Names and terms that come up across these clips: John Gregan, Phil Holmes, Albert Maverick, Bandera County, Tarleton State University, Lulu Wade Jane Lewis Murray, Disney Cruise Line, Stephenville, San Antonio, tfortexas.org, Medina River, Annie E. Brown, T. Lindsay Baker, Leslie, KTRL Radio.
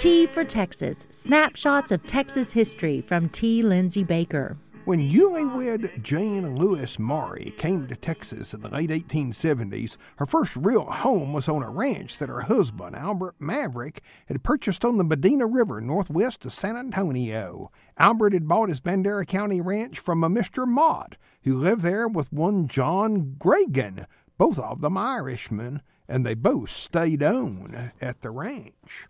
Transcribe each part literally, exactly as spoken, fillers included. T for Texas, snapshots of Texas history from T. Lindsay Baker. When Lulu Wade Jane Lewis Murray came to Texas in the late eighteen seventies, her first real home was on a ranch that her husband, Albert Maverick, had purchased on the Medina River northwest of San Antonio. Albert had bought his Bandera County ranch from a Mister Mott, who lived there with one John Gregan, both of them Irishmen, and they both stayed on at the ranch.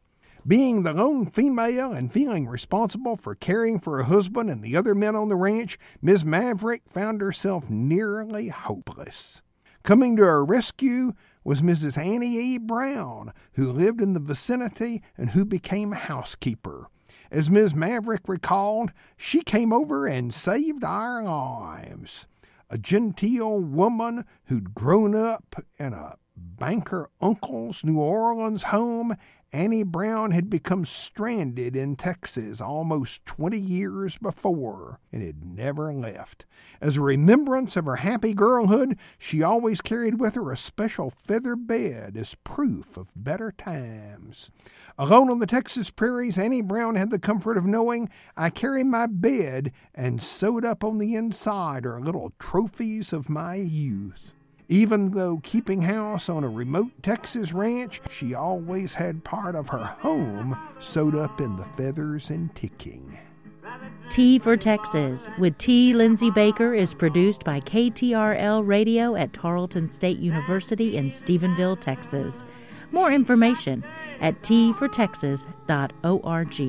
Being the lone female and feeling responsible for caring for her husband and the other men on the ranch, Miz Maverick found herself nearly hopeless. Coming to her rescue was Missus Annie E. Brown, who lived in the vicinity and who became a housekeeper. As Miz Maverick recalled, she came over and saved our lives. A genteel woman who'd grown up in a banker uncle's New Orleans home, Annie Brown had become stranded in Texas almost twenty years before and had never left. As a remembrance of her happy girlhood, she always carried with her a special feather bed as proof of better times. Alone on the Texas prairies, Annie Brown had the comfort of knowing, I carry my bed and sewed up on the inside are little trophies of my youth. Even though keeping house on a remote Texas ranch, she always had part of her home sewed up in the feathers and ticking. T for Texas with T. Lindsay Baker is produced by K T R L Radio at Tarleton State University in Stephenville, Texas. More information at t for texas dot org.